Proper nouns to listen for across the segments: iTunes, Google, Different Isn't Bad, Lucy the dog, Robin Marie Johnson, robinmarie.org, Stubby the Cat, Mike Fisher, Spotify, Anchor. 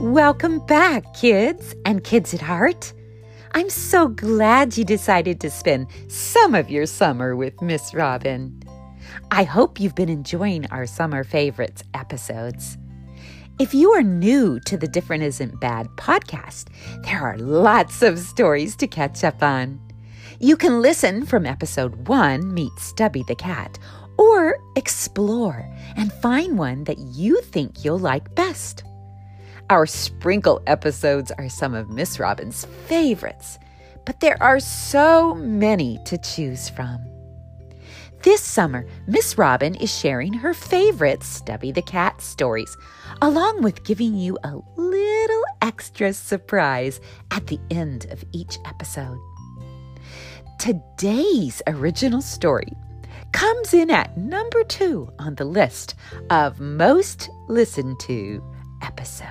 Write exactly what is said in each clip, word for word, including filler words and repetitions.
Welcome back, kids and kids at heart. I'm so glad you decided to spend some of your summer with Miss Robin. I hope you've been enjoying our Summer Favorites episodes. If you are new to the Different Isn't Bad podcast, there are lots of stories to catch up on. You can listen from episode one, Meet Stubby the Cat, or explore and find one that you think you'll like best. Our sprinkle episodes are some of Miss Robin's favorites, but there are so many to choose from. This summer, Miss Robin is sharing her favorite Stubby the Cat stories, along with giving you a little extra surprise at the end of each episode. Today's original story comes in at number two on the list of most listened to episodes.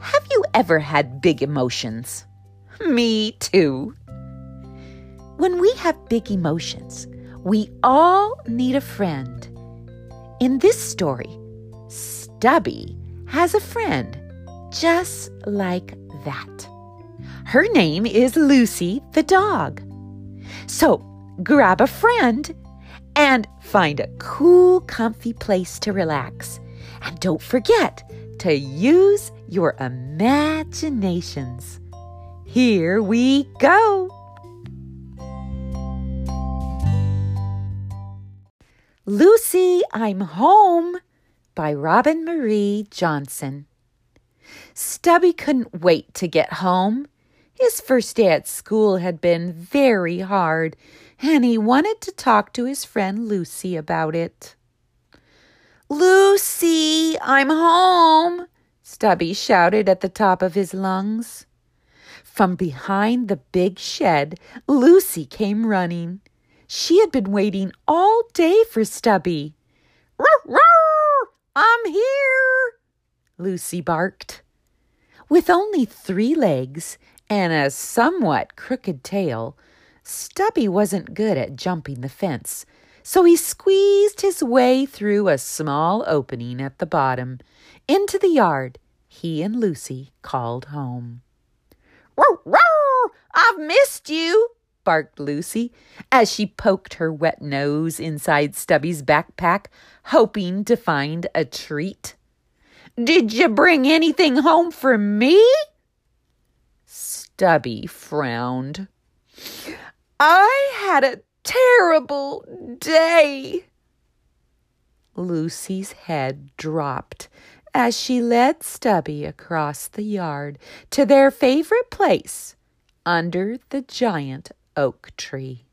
Have you ever had big emotions? Me too. When we have big emotions, we all need a friend. In this story, Stubby has a friend just like that. Her name is Lucy the dog. So grab a friend and find a cool, comfy place to relax. And don't forget to use your imaginations. Here we go. Lucy, I'm Home by Robin Marie Johnson. Stubby couldn't wait to get home. His first day at school had been very hard, and he wanted to talk to his friend Lucy about it. Lucy, I'm home, Stubby shouted at the top of his lungs. From behind the big shed, Lucy came running. She had been waiting all day for Stubby. Roar, roar, I'm here, Lucy barked. With only three legs and a somewhat crooked tail, Stubby wasn't good at jumping the fence. So he squeezed his way through a small opening at the bottom into the yard he and Lucy called home. Roar, roar, I've missed you, barked Lucy as she poked her wet nose inside Stubby's backpack, hoping to find a treat. Did you bring anything home for me? Stubby frowned. I had a terrible day. Lucy's head dropped as she led Stubby across the yard to their favorite place under the giant oak tree.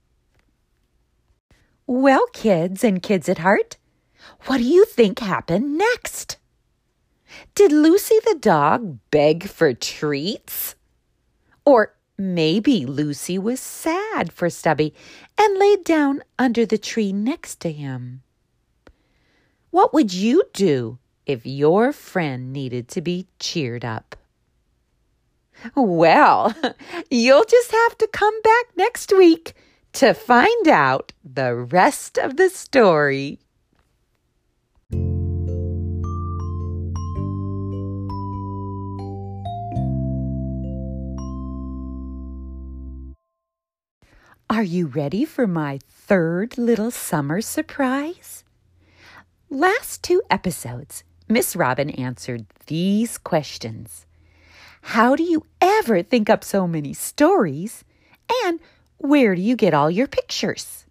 Well, kids and kids at heart, what do you think happened next? Did Lucy the dog beg for treats? Or maybe Lucy was sad for Stubby and laid down under the tree next to him. What would you do if your friend needed to be cheered up? Well, you'll just have to come back next week to find out the rest of the story. Are you ready for my third little summer surprise? Last two episodes, Miss Robin answered these questions. How do you ever think up so many stories? And where do you get all your pictures?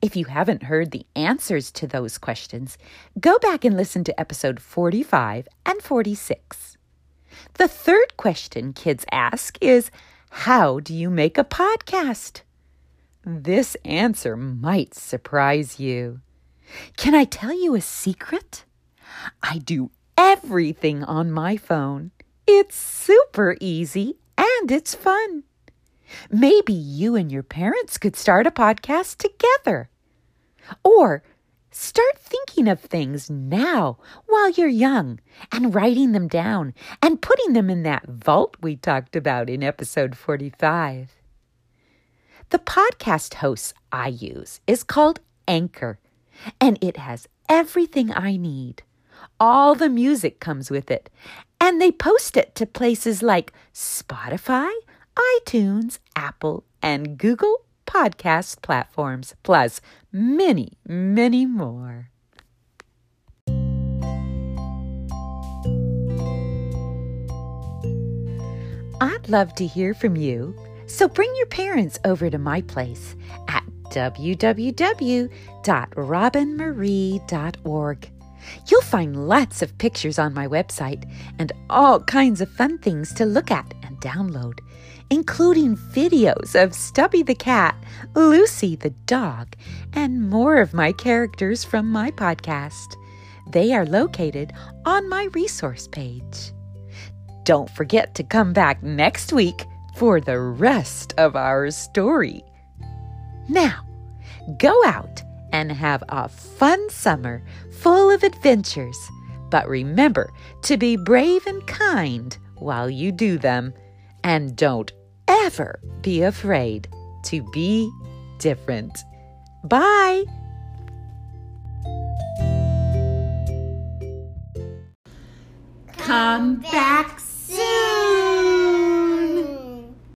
If you haven't heard the answers to those questions, go back and listen to episode forty-five and forty-six. The third question kids ask is, how do you make a podcast? This answer might surprise you. Can I tell you a secret? I do everything on my phone. It's super easy and it's fun. Maybe you and your parents could start a podcast together. Or start thinking of things now while you're young and writing them down and putting them in that vault we talked about in episode forty-five. The podcast host I use is called Anchor, and it has everything I need. All the music comes with it. And they post it to places like Spotify, iTunes, Apple, and Google podcast platforms, plus many, many more. I'd love to hear from you, so bring your parents over to my place at w w w dot robin marie dot org. You'll find lots of pictures on my website and all kinds of fun things to look at and download, including videos of Stubby the Cat, Lucy the dog, and more of my characters from my podcast. They are located on my resource page. Don't forget to come back next week for the rest of our story. Now, go out and have a fun summer full of adventures. But remember to be brave and kind while you do them. And don't ever be afraid to be different. Bye! Come back soon.